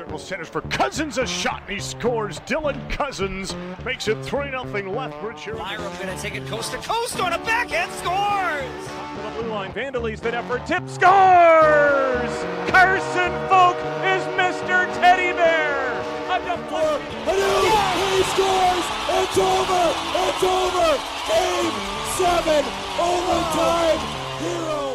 Circle centers for Cousins, a shot, and he scores. Dylan Cousins makes it 3-0 Lethbridge. Lyram going to take it coast to coast on a backhand, scores! Up to the blue line, Vandelees that effort, tip, scores! Carson Folk is Mr. Teddy Bear! A deflection! He scores! It's over! It's over! Game 7, overtime, hero!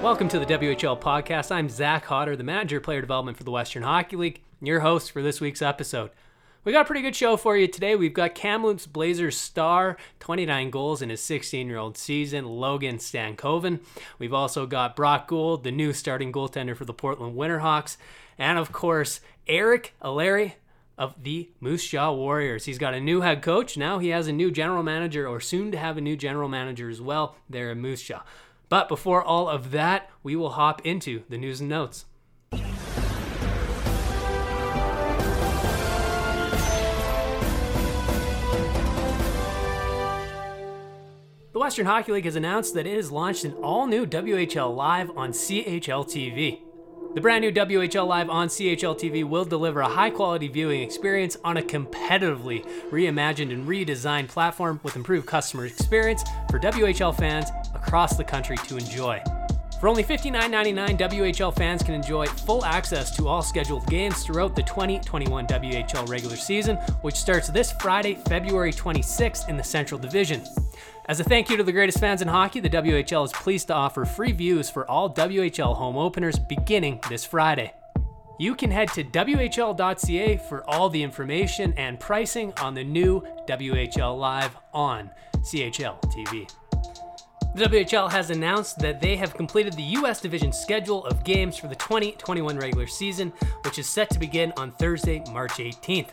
Welcome to the WHL Podcast. I'm Zach Hodder, the Manager of Player Development for the Western Hockey League, your host for this week's episode. We got a pretty good show for you today. We've got Kamloops Blazers star, 29 goals in his 16-year-old season, Logan Stankoven. We've also got Brock Gould, the new starting goaltender for the Portland Winterhawks. And of course, Eric Allery of the Moose Jaw Warriors. He's got a new head coach. Now he has a new general manager, or soon to have a new general manager as well, there in Moose Jaw. But before all of that, we will hop into the news and notes. The Western Hockey League has announced that it has launched an all-new WHL Live on CHL TV. The brand new WHL Live on CHL TV will deliver a high-quality viewing experience on a competitively reimagined and redesigned platform with improved customer experience for WHL fans across the country to enjoy. For only $59.99, WHL fans can enjoy full access to all scheduled games throughout the 2021 WHL regular season, which starts this Friday, February 26th in the Central Division. As a thank you to the greatest fans in hockey, the WHL is pleased to offer free views for all WHL home openers beginning this Friday. You can head to whl.ca for all the information and pricing on the new WHL Live on CHL TV. The WHL has announced that they have completed the U.S. Division schedule of games for the 2021 regular season, which is set to begin on Thursday, March 18th.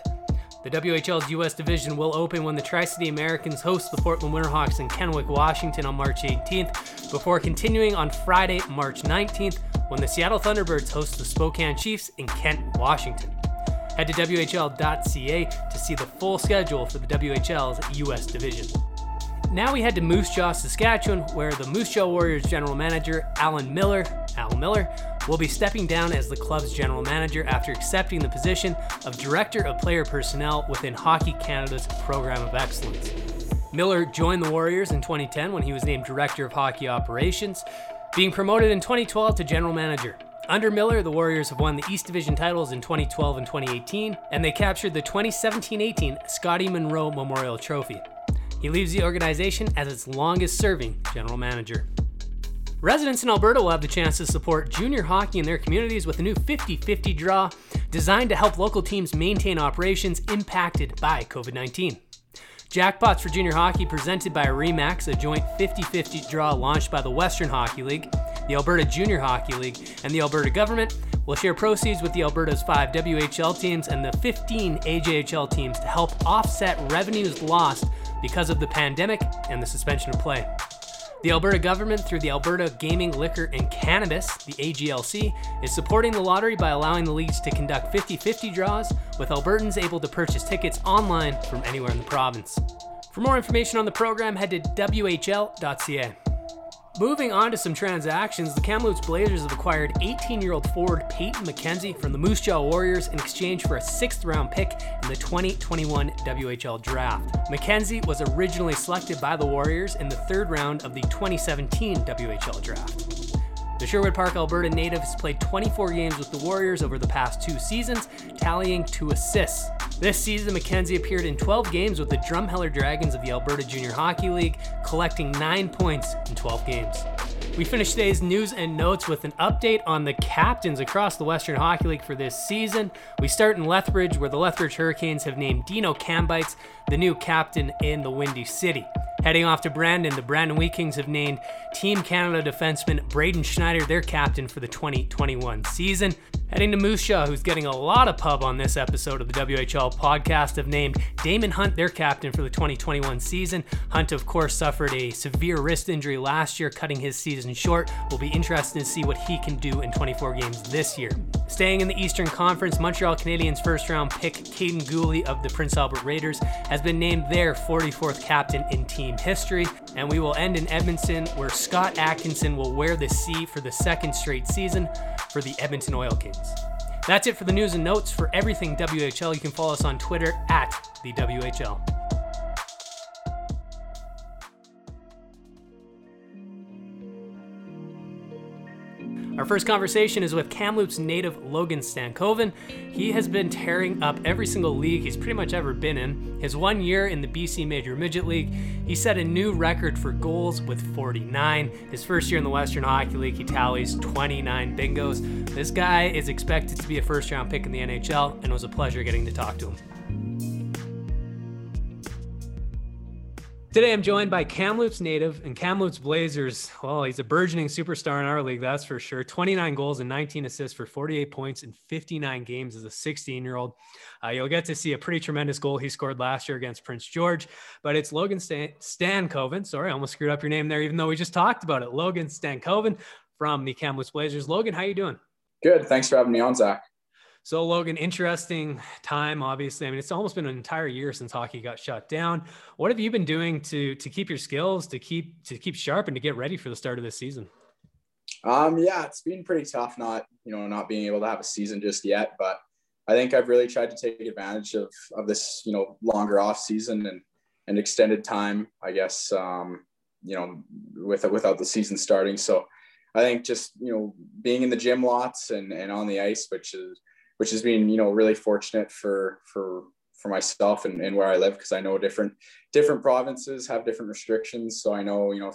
The WHL's U.S. Division will open when the Tri-City Americans host the Portland Winterhawks in Kennewick, Washington on March 18th, before continuing on Friday, March 19th, when the Seattle Thunderbirds host the Spokane Chiefs in Kent, Washington. Head to WHL.ca to see the full schedule for the WHL's U.S. Division. Now we head to Moose Jaw, Saskatchewan, where the Moose Jaw Warriors general manager, Alan Miller, will be stepping down as the club's general manager after accepting the position of Director of Player Personnel within Hockey Canada's Program of Excellence. Miller joined the Warriors in 2010 when he was named Director of Hockey Operations, being promoted in 2012 to general manager. Under Miller, the Warriors have won the East Division titles in 2012 and 2018, and they captured the 2017-18 Scotty Munro Memorial Trophy. He leaves the organization as its longest-serving general manager. Residents in Alberta will have the chance to support junior hockey in their communities with a new 50-50 draw designed to help local teams maintain operations impacted by COVID-19. Jackpots for Junior Hockey presented by RE/MAX, a joint 50-50 draw launched by the Western Hockey League, the Alberta Junior Hockey League, and the Alberta government, will share proceeds with the Alberta's 5 WHL teams and the 15 AJHL teams to help offset revenues lost because of the pandemic and the suspension of play. The Alberta government, through the Alberta Gaming, Liquor and Cannabis, the AGLC, is supporting the lottery by allowing the leagues to conduct 50-50 draws, with Albertans able to purchase tickets online from anywhere in the province. For more information on the program, head to whl.ca. Moving on to some transactions, the Kamloops Blazers have acquired 18-year-old forward Peyton McKenzie from the Moose Jaw Warriors in exchange for a 6th-round pick in the 2021 WHL Draft. McKenzie was originally selected by the Warriors in the 3rd round of the 2017 WHL Draft. The Sherwood Park, Alberta native has played 24 games with the Warriors over the past 2 seasons, tallying 2 assists. This season, McKenzie appeared in 12 games with the Drumheller Dragons of the Alberta Junior Hockey League, collecting 9 points in 12 games. We finish today's news and notes with an update on the captains across the Western Hockey League for this season. We start in Lethbridge, where the Lethbridge Hurricanes have named Dino Cambites the new captain in the Windy City. Heading off to Brandon, the Brandon Wheat Kings have named Team Canada defenseman Braden Schneider their captain for the 2021 season. Heading to Moose Jaw, who's getting a lot of pub on this episode of the WHL Podcast, have named Damon Hunt their captain for the 2021 season. Hunt, of course, suffered a severe wrist injury last year, cutting his season short. We'll be interested to see what he can do in 24 games this year. Staying in the Eastern Conference, Montreal Canadiens first-round pick Caden Gooley of the Prince Albert Raiders has been named their 44th captain in team history. And we will end in Edmonton, where Scott Atkinson will wear the C for the 2nd straight season for the Edmonton Oil Kings. That's it for the news and notes. For everything WHL, you can follow us on Twitter at the WHL. Our first conversation is with Kamloops native Logan Stankoven. He has been tearing up every single league he's pretty much ever been in. His 1 year in the BC Major Midget League, he set a new record for goals with 49. His first year in the Western Hockey League, he tallies 29 bingos. This guy is expected to be a first round pick in the NHL, and it was a pleasure getting to talk to him. Today I'm joined by Kamloops native and Kamloops Blazers. Well, he's a burgeoning superstar in our league, that's for sure. 29 goals and 19 assists for 48 points in 59 games as a 16-year-old. You'll get to see a pretty tremendous goal he scored last year against Prince George, but it's Logan Stankoven. Sorry, I almost screwed up your name there, even though we just talked about it. Logan Stankoven from the Kamloops Blazers. Logan, how you doing? Good. Thanks for having me on, Zach. So Logan, interesting time, obviously. I mean, it's almost been an entire year since hockey got shut down. What have you been doing to keep your skills, to keep sharp, and to get ready for the start of this season? Yeah, it's been pretty tough not being able to have a season just yet, but I think I've really tried to take advantage of this, longer off season and extended time, I guess, without the season starting. So I think just, being in the gym lots and on the ice, which has been, really fortunate for myself and where I live, because I know different provinces have different restrictions. So I know, a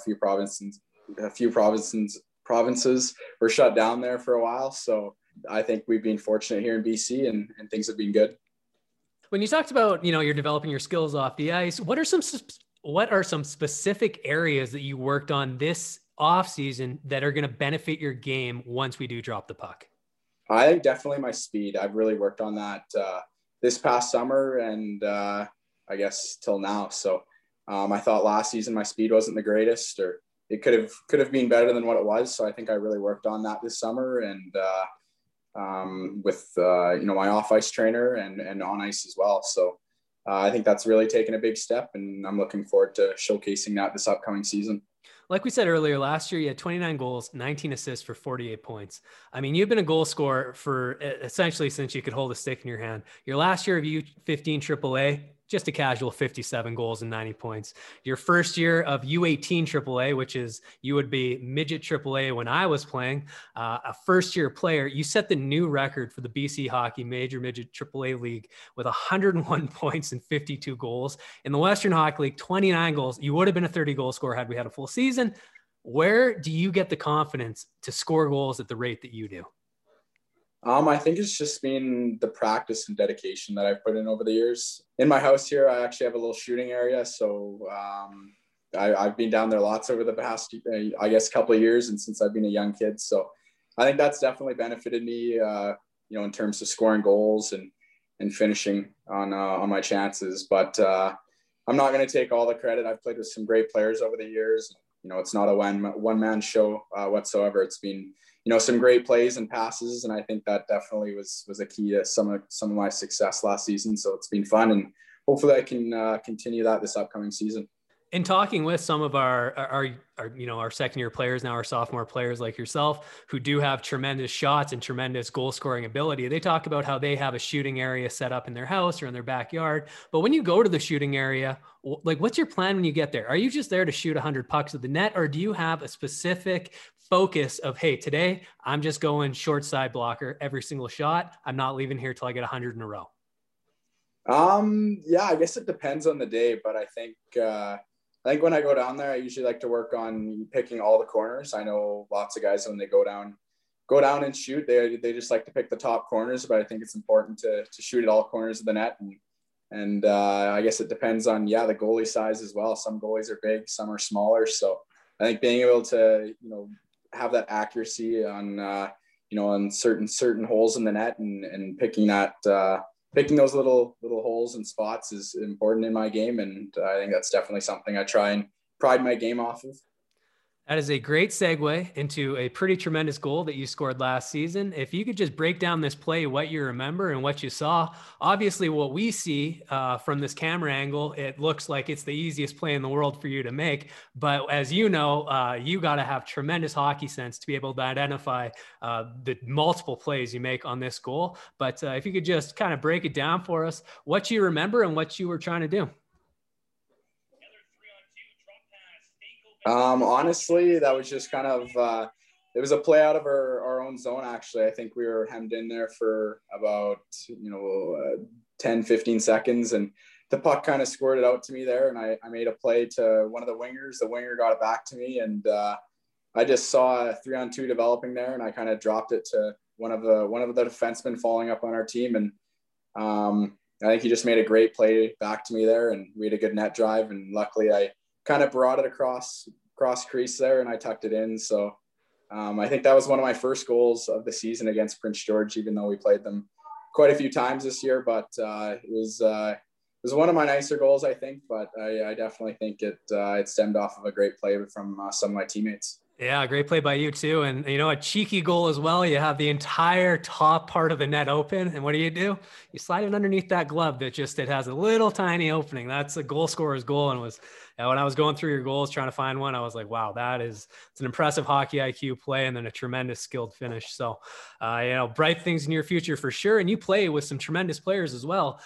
few provinces were shut down there for a while. So I think we've been fortunate here in BC and things have been good. When you talked about, you're developing your skills off the ice, what are some specific areas that you worked on this off season that are going to benefit your game once we do drop the puck? I think definitely my speed. I've really worked on that this past summer and I guess till now. So I thought last season my speed wasn't the greatest, or it could have been better than what it was. So I think I really worked on that this summer and with my off ice trainer and on ice as well. So I think that's really taken a big step, and I'm looking forward to showcasing that this upcoming season. Like we said earlier, last year, you had 29 goals, 19 assists for 48 points. I mean, you've been a goal scorer for essentially since you could hold a stick in your hand. Your last year of U15 AAA, just a casual 57 goals and 90 points. Your first year of U18 AAA, which is you would be midget AAA when I was playing, a first-year player, you set the new record for the BC Hockey Major Midget AAA League with 101 points and 52 goals. In the Western Hockey League, 29 goals. You would have been a 30-goal scorer had we had a full season. Where do you get the confidence to score goals at the rate that you do? I think it's just been the practice and dedication that I've put in over the years. In my house here, I actually have a little shooting area. So I've been down there lots over the past, I guess, couple of years and since I've been a young kid. So I think that's definitely benefited me, in terms of scoring goals and finishing on my chances. But I'm not going to take all the credit. I've played with some great players over the years. It's not a one-man show whatsoever. It's been, some great plays and passes. And I think that definitely was a key to some of my success last season. So it's been fun, and hopefully I can continue that this upcoming season. In talking with some of our second year players, now our sophomore players like yourself, who do have tremendous shots and tremendous goal scoring ability, they talk about how they have a shooting area set up in their house or in their backyard. But when you go to the shooting area, like, what's your plan when you get there? Are you just there to shoot 100 pucks at the net, or do you have a specific focus of, hey, today I'm just going short side blocker every single shot. I'm not leaving here till I get 100 in a row? Yeah, I guess it depends on the day, but I think when I go down there, I usually like to work on picking all the corners. I know lots of guys when they go down and shoot, they just like to pick the top corners, but I think it's important to shoot at all corners of the net. And I guess it depends on, the goalie size as well. Some goalies are big, some are smaller. So I think being able to, have that accuracy on, on certain holes in the net and picking that, picking those little holes and spots is important in my game. And I think that's definitely something I try and pride my game off of. That is a great segue into a pretty tremendous goal that you scored last season. If you could just break down this play, what you remember and what you saw. Obviously, what we see from this camera angle, it looks like it's the easiest play in the world for you to make. But as you know, you got to have tremendous hockey sense to be able to identify the multiple plays you make on this goal. But if you could just kind of break it down for us, what you remember and what you were trying to do. Honestly, that was just kind of, it was a play out of our own zone, actually. I think we were hemmed in there for about, 10, 15 seconds, and the puck kind of squirted out to me there. And I made a play to one of the wingers. The winger got it back to me, and I just saw a 3-on-2 developing there, and I kind of dropped it to one of the defensemen following up on our team. And I think he just made a great play back to me there, and we had a good net drive. And luckily I kind of brought it across crease there, and I tucked it in. So I think that was one of my first goals of the season against Prince George, even though we played them quite a few times this year. But it was one of my nicer goals, I think. But I definitely think it stemmed off of a great play from some of my teammates. Yeah, great play by you too. And, a cheeky goal as well. You have the entire top part of the net open. And what do? You slide it underneath that glove that it has a little tiny opening. That's a goal scorer's goal. And when I was going through your goals, trying to find one, I was like, wow, it's an impressive hockey IQ play, and then a tremendous skilled finish. So, bright things in your future for sure. And you play with some tremendous players as well,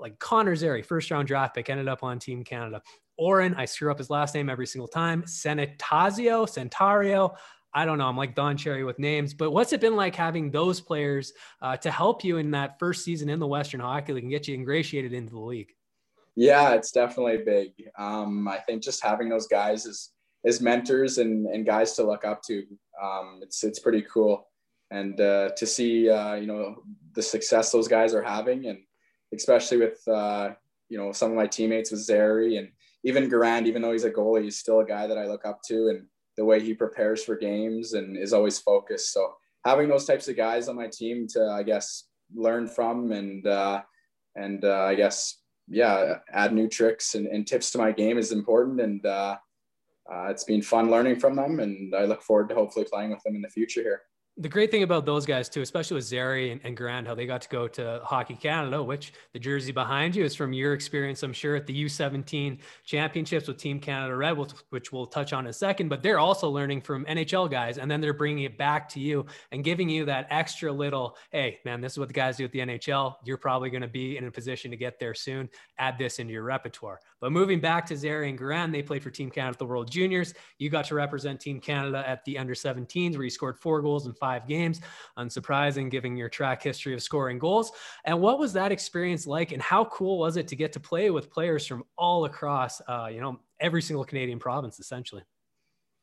like Connor Zary, first-round draft pick, ended up on Team Canada. Oren, I screw up his last name every single time. Centario. I don't know. I'm like Don Cherry with names. But what's it been like having those players to help you in that first season in the Western Hockey League and get you ingratiated into the league? Yeah, it's definitely big. I think just having those guys as mentors and guys to look up to, it's pretty cool. And to see, the success those guys are having, and especially with, some of my teammates with Zary and even Garand, even though he's a goalie, he's still a guy that I look up to, and the way he prepares for games and is always focused. So having those types of guys on my team to, I guess, learn from and I guess, yeah, add new tricks and tips to my game is important. And it's been fun learning from them, and I look forward to hopefully playing with them in the future here. The great thing about those guys too, especially with Zary and Garand, how they got to go to Hockey Canada, which the jersey behind you is from your experience, I'm sure, at the U17 championships with Team Canada Red, which we'll touch on in a second, but they're also learning from NHL guys, and then they're bringing it back to you and giving you that extra little, hey man, this is what the guys do at the NHL. You're probably going to be in a position to get there soon. Add this into your repertoire. But moving back to Zary and Garand, they played for Team Canada at the World Juniors. You got to represent Team Canada at the under-17s, where you scored 4 goals and 5 games. Unsurprising, given your track history of scoring goals. And what was that experience like, and how cool was it to get to play with players from all across, every single Canadian province, essentially?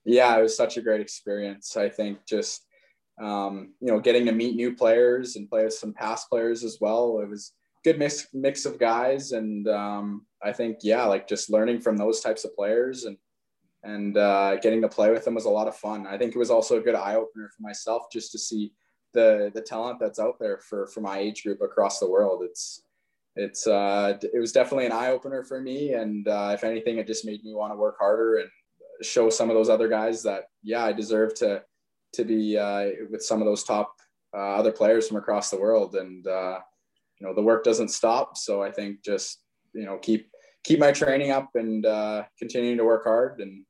Yeah, it was such a great experience. I think just, getting to meet new players and play with some past players as well. It was a good mix of guys. And I think, just learning from those types of players and getting to play with them was a lot of fun. I think it was also a good eye-opener for myself just to see the talent that's out there for my age group across the world. It was definitely an eye-opener for me, and if anything, it just made me want to work harder and show some of those other guys that I deserve to be with some of those top other players from across the world. And the work doesn't stop, so I think just keep my training up and continuing to work hard and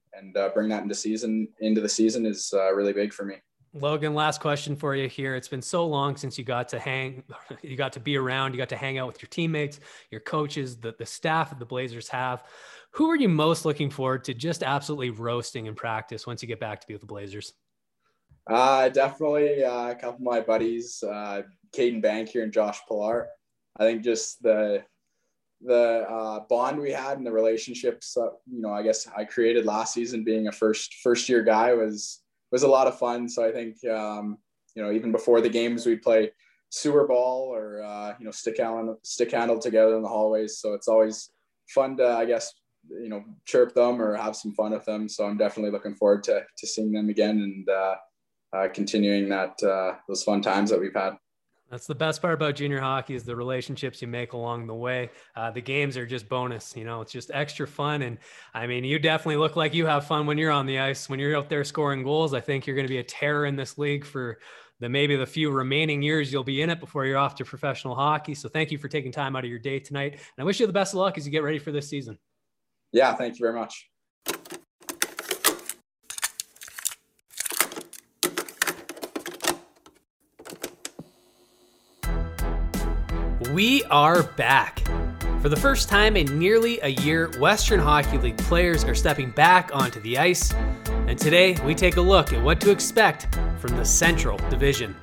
bring that into the season is really big for me. Logan, last question for you here. It's been so long since you got to be around, you got to hang out with your teammates, your coaches, the staff that the Blazers have. Who are you most looking forward to just absolutely roasting in practice once you get back to be with the Blazers? Definitely a couple of my buddies, Caden Bank here and Josh Pillar. I think just the bond we had and the relationships that, I guess I created last season being a first year guy was a lot of fun. So I think, even before the games, we'd play sewer ball or, stick handle together in the hallways. So it's always fun to, I guess, chirp them or have some fun with them. So I'm definitely looking forward to seeing them again and continuing those fun times that we've had. That's the best part about junior hockey, is the relationships you make along the way. The games are just bonus, you know, it's just extra fun. And I mean, you definitely look like you have fun when you're on the ice, when you're out there scoring goals. I think you're going to be a terror in this league for maybe the few remaining years you'll be in it before you're off to professional hockey. So thank you for taking time out of your day tonight. And I wish you the best of luck as you get ready for this season. Yeah, thank you very much. We are back. For the first time in nearly a year, Western Hockey League players are stepping back onto the ice, and today we take a look at what to expect from the Central Division.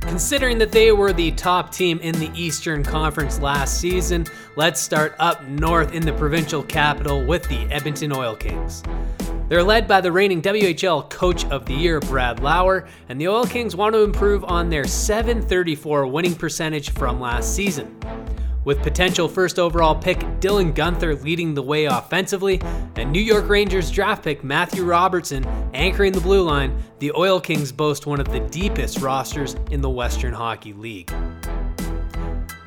Considering that they were the top team in the Eastern Conference last season, let's start up north in the provincial capital with the Edmonton Oil Kings. They're led by the reigning WHL Coach of the Year, Brad Lauer, and the Oil Kings want to improve on their .734 winning percentage from last season. With potential first overall pick Dylan Gunther leading the way offensively, and New York Rangers draft pick Matthew Robertson anchoring the blue line, the Oil Kings boast one of the deepest rosters in the Western Hockey League.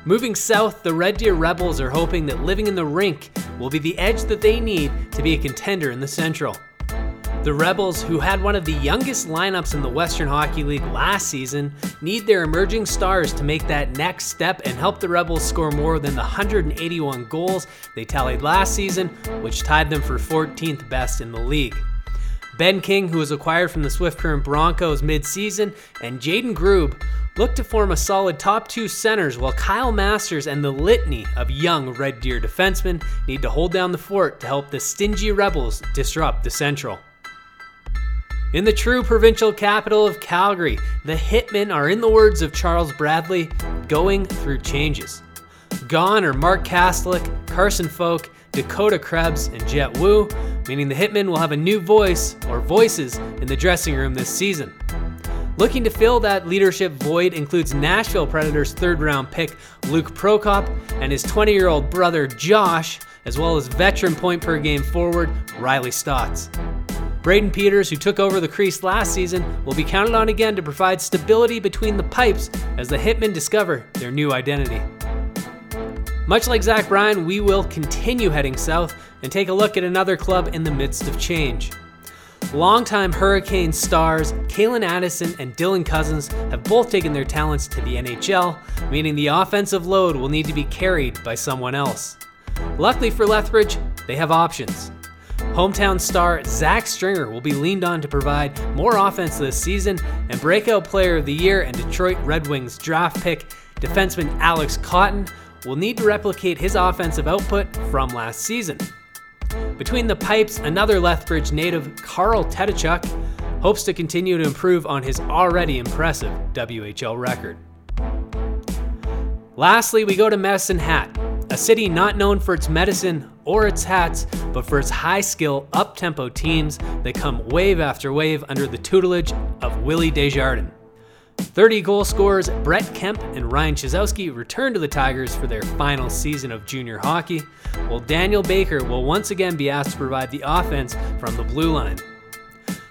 Moving south, the Red Deer Rebels are hoping that living in the rink will be the edge that they need to be a contender in the Central. The Rebels, who had one of the youngest lineups in the Western Hockey League last season, need their emerging stars to make that next step and help the Rebels score more than the 181 goals they tallied last season, which tied them for 14th best in the league. Ben King, who was acquired from the Swift Current Broncos mid-season, and Jaden Grube look to form a solid top two centers, while Kyle Masters and the litany of young Red Deer defensemen need to hold down the fort to help the stingy Rebels disrupt the Central. In the true provincial capital of Calgary, the Hitmen are, in the words of Charles Bradley, going through changes. Gone are Mark Kastlik, Carson Folk, Dakota Krebs, and Jet Wu, meaning the Hitmen will have a new voice or voices in the dressing room this season. Looking to fill that leadership void includes Nashville Predators third-round pick Luke Prokop and his 20-year-old brother Josh, as well as veteran point-per-game forward Riley Stotts. Braden Peters, who took over the crease last season, will be counted on again to provide stability between the pipes as the Hitmen discover their new identity. Much like Zach Bryan, we will continue heading south and take a look at another club in the midst of change. Longtime Hurricane stars Kalen Addison and Dylan Cousins have both taken their talents to the NHL, meaning the offensive load will need to be carried by someone else. Luckily for Lethbridge, they have options. Hometown star Zach Stringer will be leaned on to provide more offense this season, and breakout player of the year and Detroit Red Wings draft pick defenseman Alex Cotton will need to replicate his offensive output from last season. Between the pipes, another Lethbridge native, Carl Tedichuk, hopes to continue to improve on his already impressive WHL record. Lastly, we go to Medicine Hat, a city not known for its medicine or its hats, but for its high-skill, up-tempo teams that come wave after wave under the tutelage of Willie Desjardins. 30-goal scorers Brett Kemp and Ryan Chizowski return to the Tigers for their final season of junior hockey, while Daniel Baker will once again be asked to provide the offense from the blue line.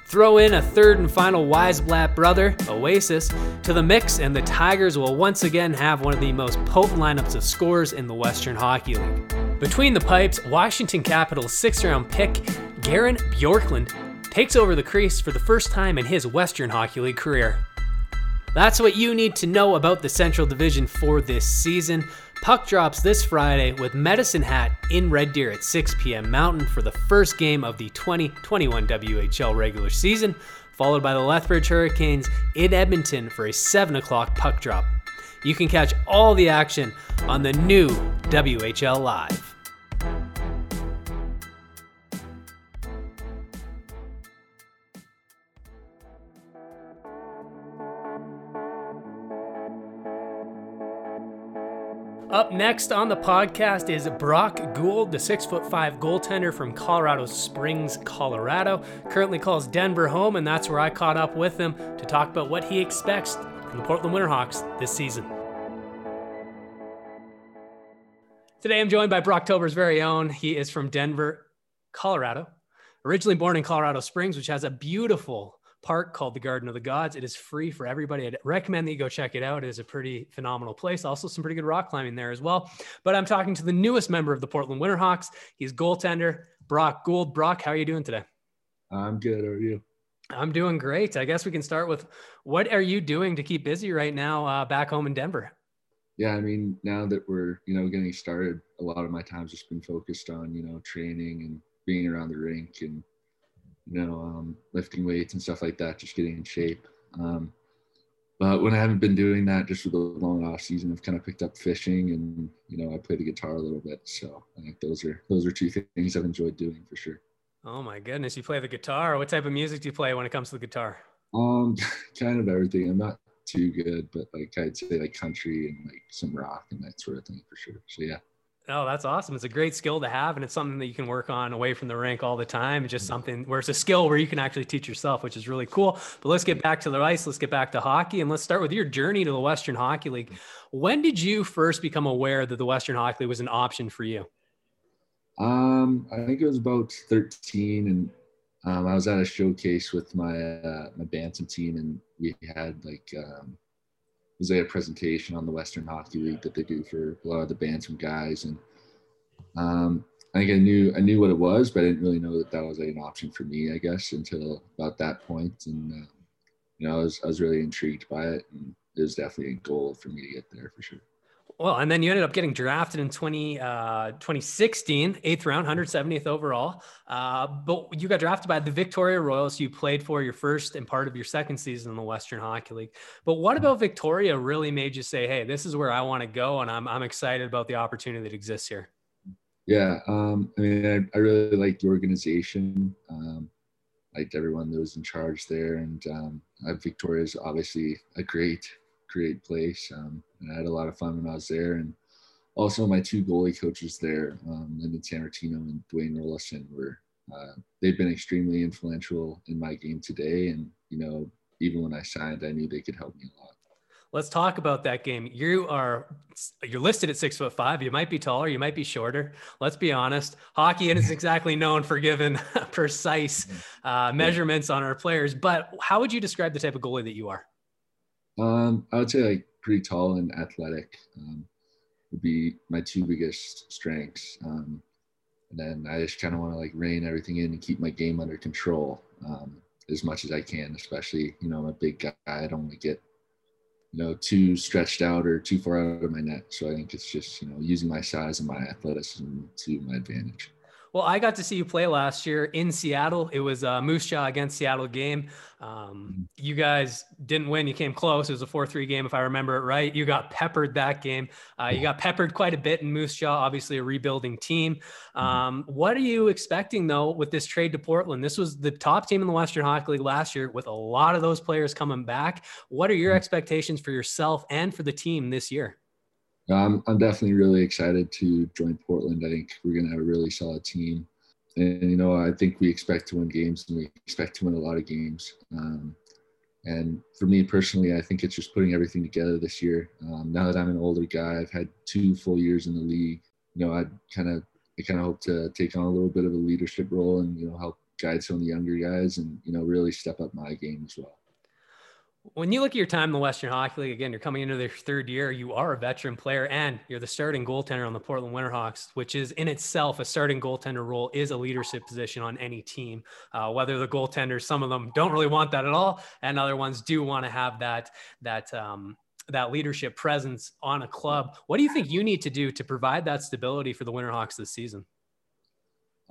Throw in a third and final Weisblatt brother, Oasis, to the mix, and the Tigers will once again have one of the most potent lineups of scorers in the Western Hockey League. Between the pipes, Washington Capitals' sixth-round pick, Garren Bjorklund, takes over the crease for the first time in his Western Hockey League career. That's what you need to know about the Central Division for this season. Puck drops this Friday with Medicine Hat in Red Deer at 6 p.m. Mountain for the first game of the 2021 WHL regular season, followed by the Lethbridge Hurricanes in Edmonton for a 7 o'clock puck drop. You can catch all the action on the new WHL Live. Up next on the podcast is Brock Gould, the 6'5" goaltender from Colorado Springs, Colorado. Currently calls Denver home, and that's where I caught up with him to talk about what he expects from the Portland Winterhawks this season. Today I'm joined by Brocktober's very own. He is from Denver, Colorado. Originally born in Colorado Springs, which has a beautiful park called the Garden of the Gods. It is free for everybody. I'd recommend that you go check it out. It is a pretty phenomenal place. Also some pretty good rock climbing there as well. But I'm talking to the newest member of the Portland Winterhawks. He's goaltender Brock Gould. Brock, how are you doing today? I'm good. How are you? I'm doing great. I guess we can start with, what are you doing to keep busy right now back home in Denver? Yeah, I mean, now that we're, getting started, a lot of my time's just been focused on, training and being around the rink and, lifting weights and stuff like that, just getting in shape. But when I haven't been doing that, just with the long off season, I've kind of picked up fishing and, I play the guitar a little bit. So I think those are two things I've enjoyed doing for sure. Oh my goodness. You play the guitar. What type of music do you play when it comes to the guitar? Kind of everything. I'm not too good, but I'd say country and some rock and that sort of thing for sure. So yeah. Oh, that's awesome. It's a great skill to have. And it's something that you can work on away from the rink all the time. It's just something where it's a skill where you can actually teach yourself, which is really cool. But let's get back to the ice. Let's get back to hockey. And let's start with your journey to the Western Hockey League. When did you first become aware that the Western Hockey League was an option for you? I think it was about 13, and I was at a showcase with my Bantam team, and we had it was a presentation on the Western Hockey League that they do for a lot of the Bantam guys, and I think I knew what it was, but I didn't really know that was an option for me, I guess, until about that point. And I was really intrigued by it, and it was definitely a goal for me to get there for sure. Well, and then you ended up getting drafted in 2016, 8th round, 170th overall. But you got drafted by the Victoria Royals. You played for your first and part of your second season in the Western Hockey League. But what about Victoria really made you say, hey, this is where I want to go, and I'm excited about the opportunity that exists here? Yeah, I really liked the organization. Liked everyone that was in charge there. And Victoria's obviously a great place. And I had a lot of fun when I was there. And also my two goalie coaches there, Lyndon Sammartino and Dwayne Rollison, they've been extremely influential in my game today. And, even when I signed, I knew they could help me a lot. Let's talk about that game. You're listed at 6'5". You might be taller, you might be shorter. Let's be honest. Hockey isn't exactly known for giving precise measurements on our players, but how would you describe the type of goalie that you are? I would say pretty tall and athletic would be my two biggest strengths. And then I just kind of want to rein everything in and keep my game under control as much as I can, especially, I'm a big guy. I don't want to get, too stretched out or too far out of my net. So I think it's just, using my size and my athleticism to my advantage. Well, I got to see you play last year in Seattle. It was a Moose Jaw against Seattle game. You guys didn't win. You came close. It was a 4-3 game, if I remember it right. You got peppered that game. You got peppered quite a bit in Moose Jaw, obviously a rebuilding team. What are you expecting, though, with this trade to Portland? This was the top team in the Western Hockey League last year with a lot of those players coming back. What are your expectations for yourself and for the team this year? I'm definitely really excited to join Portland. I think we're going to have a really solid team. And, I think we expect to win games, and we expect to win a lot of games. And for me personally, I think it's just putting everything together this year. Now that I'm an older guy, I've had 2 full years in the league. I kind of hope to take on a little bit of a leadership role and, help guide some of the younger guys and, really step up my game as well. When you look at your time in the Western Hockey League, again, you're coming into their 3rd year, you are a veteran player, and you're the starting goaltender on the Portland Winterhawks, which is in itself, a starting goaltender role is a leadership position on any team, whether the goaltenders, some of them don't really want that at all, and other ones do want to have that leadership presence on a club. What do you think you need to do to provide that stability for the Winterhawks this season?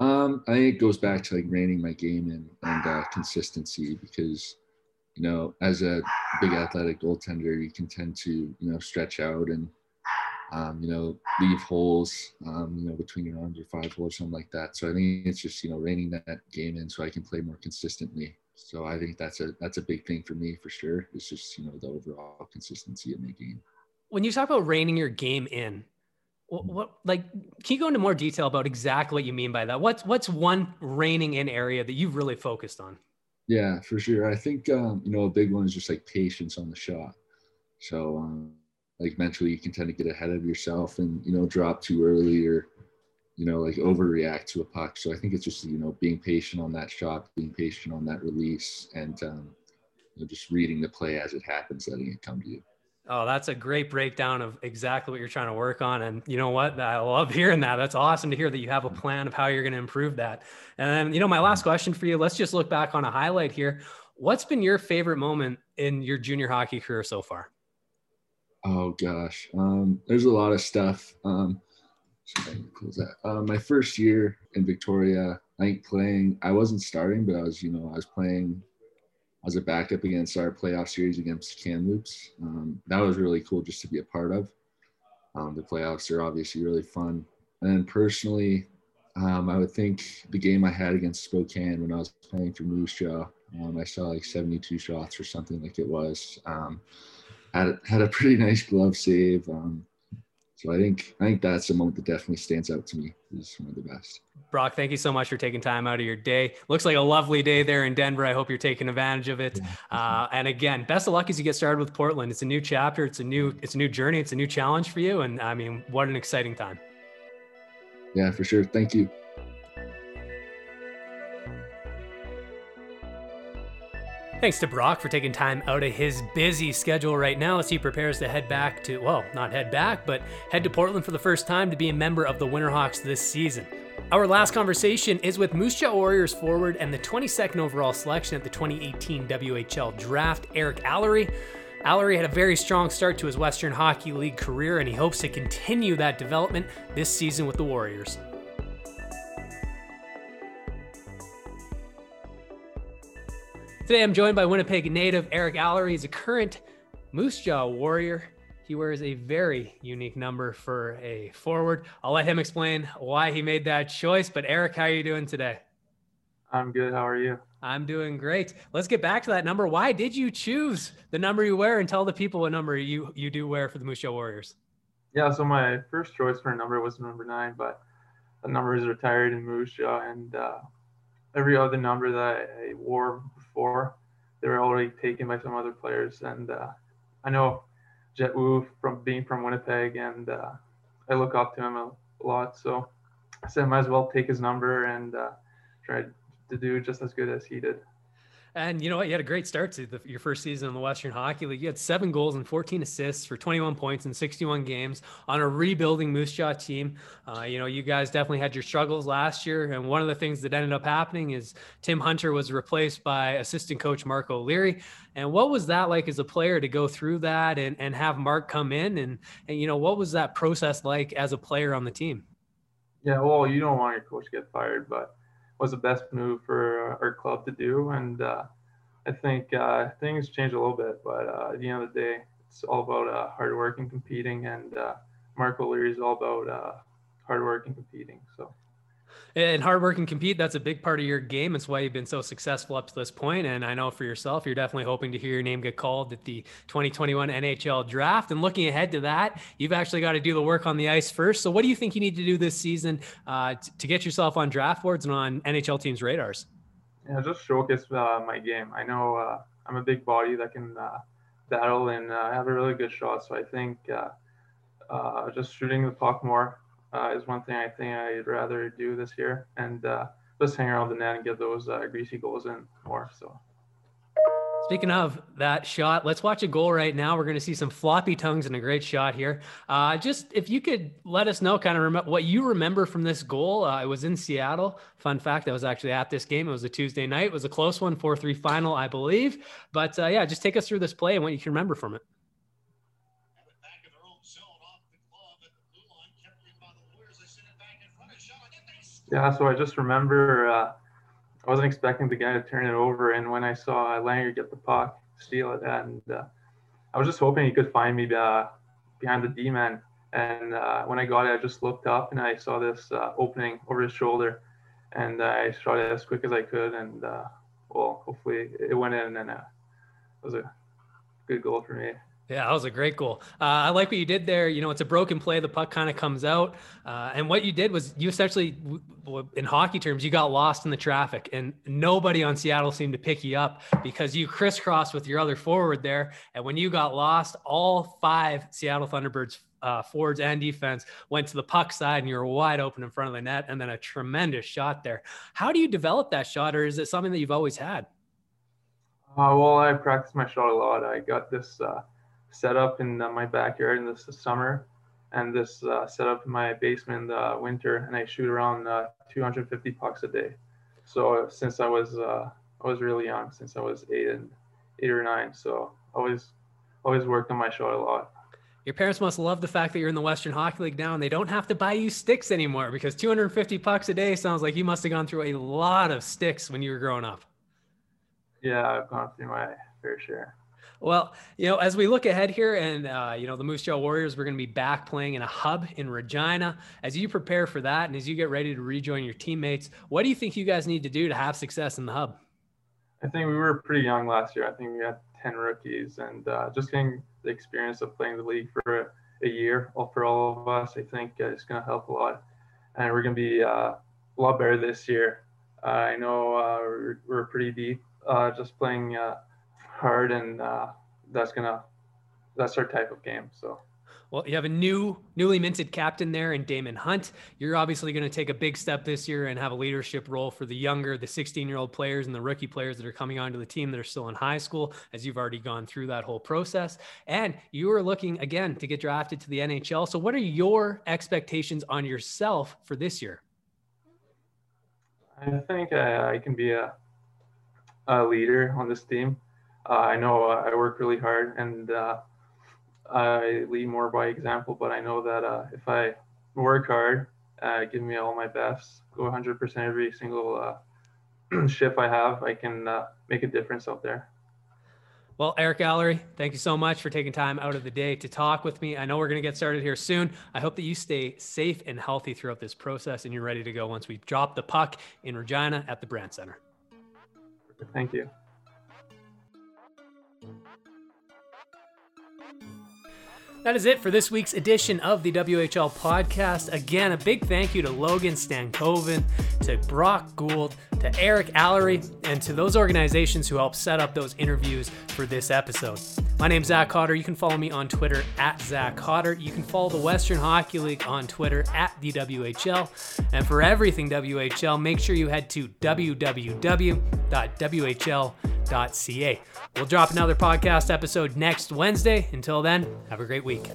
I think it goes back to reining my game in and consistency, because as a big athletic goaltender, you can tend to, stretch out and, leave holes, between your arms or 5 holes, something like that. So I think it's just, reining that game in so I can play more consistently. So I think that's a big thing for me for sure. It's just, the overall consistency of my game. When you talk about reining your game in, what can you go into more detail about exactly what you mean by that? What's one reining in area that you've really focused on? Yeah, for sure. I think, a big one is just patience on the shot. So mentally you can tend to get ahead of yourself and, drop too early or, overreact to a puck. So I think it's just, being patient on that shot, being patient on that release and, just reading the play as it happens, letting it come to you. Oh, that's a great breakdown of exactly what you're trying to work on. And you know what? I love hearing that. That's awesome to hear that you have a plan of how you're going to improve that. And then, you know, my last question for you, let's just look back on a highlight here. What's been your favorite moment in your junior hockey career so far? Oh gosh. There's a lot of stuff. So I can close that. My first year in Victoria, I think I wasn't starting, but I was a backup against our playoff series against Kamloops. That was really cool just to be a part of. The playoffs are obviously really fun. And then personally, I would think the game I had against Spokane when I was playing for Moose Jaw, I saw like 72 shots or something like it was. Had a pretty nice glove save. So I think that's a moment that definitely stands out to me. It's one of the best. Brock, thank you so much for taking time out of your day. Looks like a lovely day there in Denver. I hope you're taking advantage of it. And again, best of luck as you get started with Portland. It's a new chapter. It's a new journey. It's a new challenge for you. And I mean, what an exciting time. Yeah, for sure. Thank you. Thanks to Brock for taking time out of his busy schedule right now as he prepares to head to Portland for the first time to be a member of the Winterhawks this season. Our last conversation is with Moose Jaw Warriors forward and the 22nd overall selection at the 2018 WHL Draft, Eric Allery. Allery had a very strong start to his Western Hockey League career, and he hopes to continue that development this season with the Warriors. Today, I'm joined by Winnipeg native Eric Allery. He's a current Moose Jaw Warrior. He wears a very unique number for a forward. I'll let him explain why he made that choice. But Eric, how are you doing today? I'm good. How are you? I'm doing great. Let's get back to that number. Why did you choose the number you wear, and tell the people what number you do wear for the Moose Jaw Warriors? Yeah, so my first choice for a number was number 9, but the number is retired in Moose Jaw, and every other number that I wore before, they were already taken by some other players. And I know Jet Wu from being from Winnipeg, and I look up to him a lot. So I said I might as well take his number and try to do just as good as he did. And you know what? You had a great start to your first season in the Western Hockey League. You had 7 goals and 14 assists for 21 points in 61 games on a rebuilding Moose Jaw team. You guys definitely had your struggles last year. And one of the things that ended up happening is Tim Hunter was replaced by assistant coach Mark O'Leary. And what was that like as a player to go through that and have Mark come in? And, you know, what was that process like as a player on the team? Yeah, well, you don't want your coach to get fired, but was the best move for our club to do. And I think things change a little bit, but at the end of the day, it's all about hard work and competing, and Mark O'Leary is all about hard work and competing. So. And hard work and compete, that's a big part of your game. It's why you've been so successful up to this point. And I know for yourself, you're definitely hoping to hear your name get called at the 2021 NHL Draft. And looking ahead to that, you've actually got to do the work on the ice first. So what do you think you need to do this season to get yourself on draft boards and on NHL teams' radars? Yeah, just showcase my game. I know I'm a big body that can battle, and I have a really good shot. So I think just shooting the puck more is one thing I think I'd rather do this year, and just hang around the net and get those greasy goals in more. So, speaking of that shot, let's watch a goal right now. We're going to see some floppy tongues and a great shot here. Just if you could let us know kind of what you remember from this goal. It was in Seattle. Fun fact, I was actually at this game. It was a Tuesday night. It was a close one, 4-3 final, I believe. But yeah, just take us through this play and what you can remember from it. Yeah, so I just remember I wasn't expecting the guy to turn it over, and when I saw Langer get the puck, steal it, and I was just hoping he could find me behind the D-man. And when I got it, I just looked up, and I saw this opening over his shoulder, and I shot it as quick as I could, and, well, hopefully it went in, and it was a good goal for me. Yeah, that was a great goal. I like what you did there. You know, it's a broken play. The puck kind of comes out. And what you did was you essentially, in hockey terms, you got lost in the traffic, and nobody on Seattle seemed to pick you up because you crisscrossed with your other forward there. And when you got lost, all 5 Seattle Thunderbirds forwards and defense went to the puck side, and you were wide open in front of the net, and then a tremendous shot there. How do you develop that shot, or is it something that you've always had? Well, I practice my shot a lot. I got this set up in my backyard in the summer, and this set up in my basement in the winter, and I shoot around 250 pucks a day. So since I was really young, since I was eight or nine, so always worked on my shot a lot. Your parents must love the fact that you're in the Western Hockey League now and they don't have to buy you sticks anymore, because 250 pucks a day sounds like you must have gone through a lot of sticks when you were growing up. Yeah, I've gone through my fair share. Well, you know, as we look ahead here and, you know, the Moose Jaw Warriors, we're going to be back playing in a hub in Regina. As you prepare for that and as you get ready to rejoin your teammates, what do you think you guys need to do to have success in the hub? I think we were pretty young last year. I think we had 10 rookies, and just getting the experience of playing the league for a year for all of us, I think it's going to help a lot. And we're going to be a lot better this year. I know we're pretty deep, just playing hard, and that's our type of game. So, well, you have a newly minted captain there in Damon Hunt. You're obviously going to take a big step this year and have a leadership role for the younger, the 16-year-old players and the rookie players that are coming onto the team that are still in high school, as you've already gone through that whole process. And you are looking, again, to get drafted to the NHL. So what are your expectations on yourself for this year? I think I can be a leader on this team. I know I work really hard, and I lead more by example, but I know that if I work hard, give me all my best, go 100% every single shift I have, I can make a difference out there. Well, Eric Allery, thank you so much for taking time out of the day to talk with me. I know we're going to get started here soon. I hope that you stay safe and healthy throughout this process and you're ready to go once we drop the puck in Regina at the Brandt Center. Thank you. That is it for this week's edition of the WHL podcast. Again, a big thank you to Logan Stankoven, to Brock Gould, to Eric Allery, and to those organizations who helped set up those interviews for this episode. My name's Zach Hodder. You can follow me on Twitter @ZachHodder. You can follow the Western Hockey League on Twitter @the WHL. And for everything WHL, make sure you head to www.whl.ca. We'll drop another podcast episode next Wednesday. Until then, have a great week.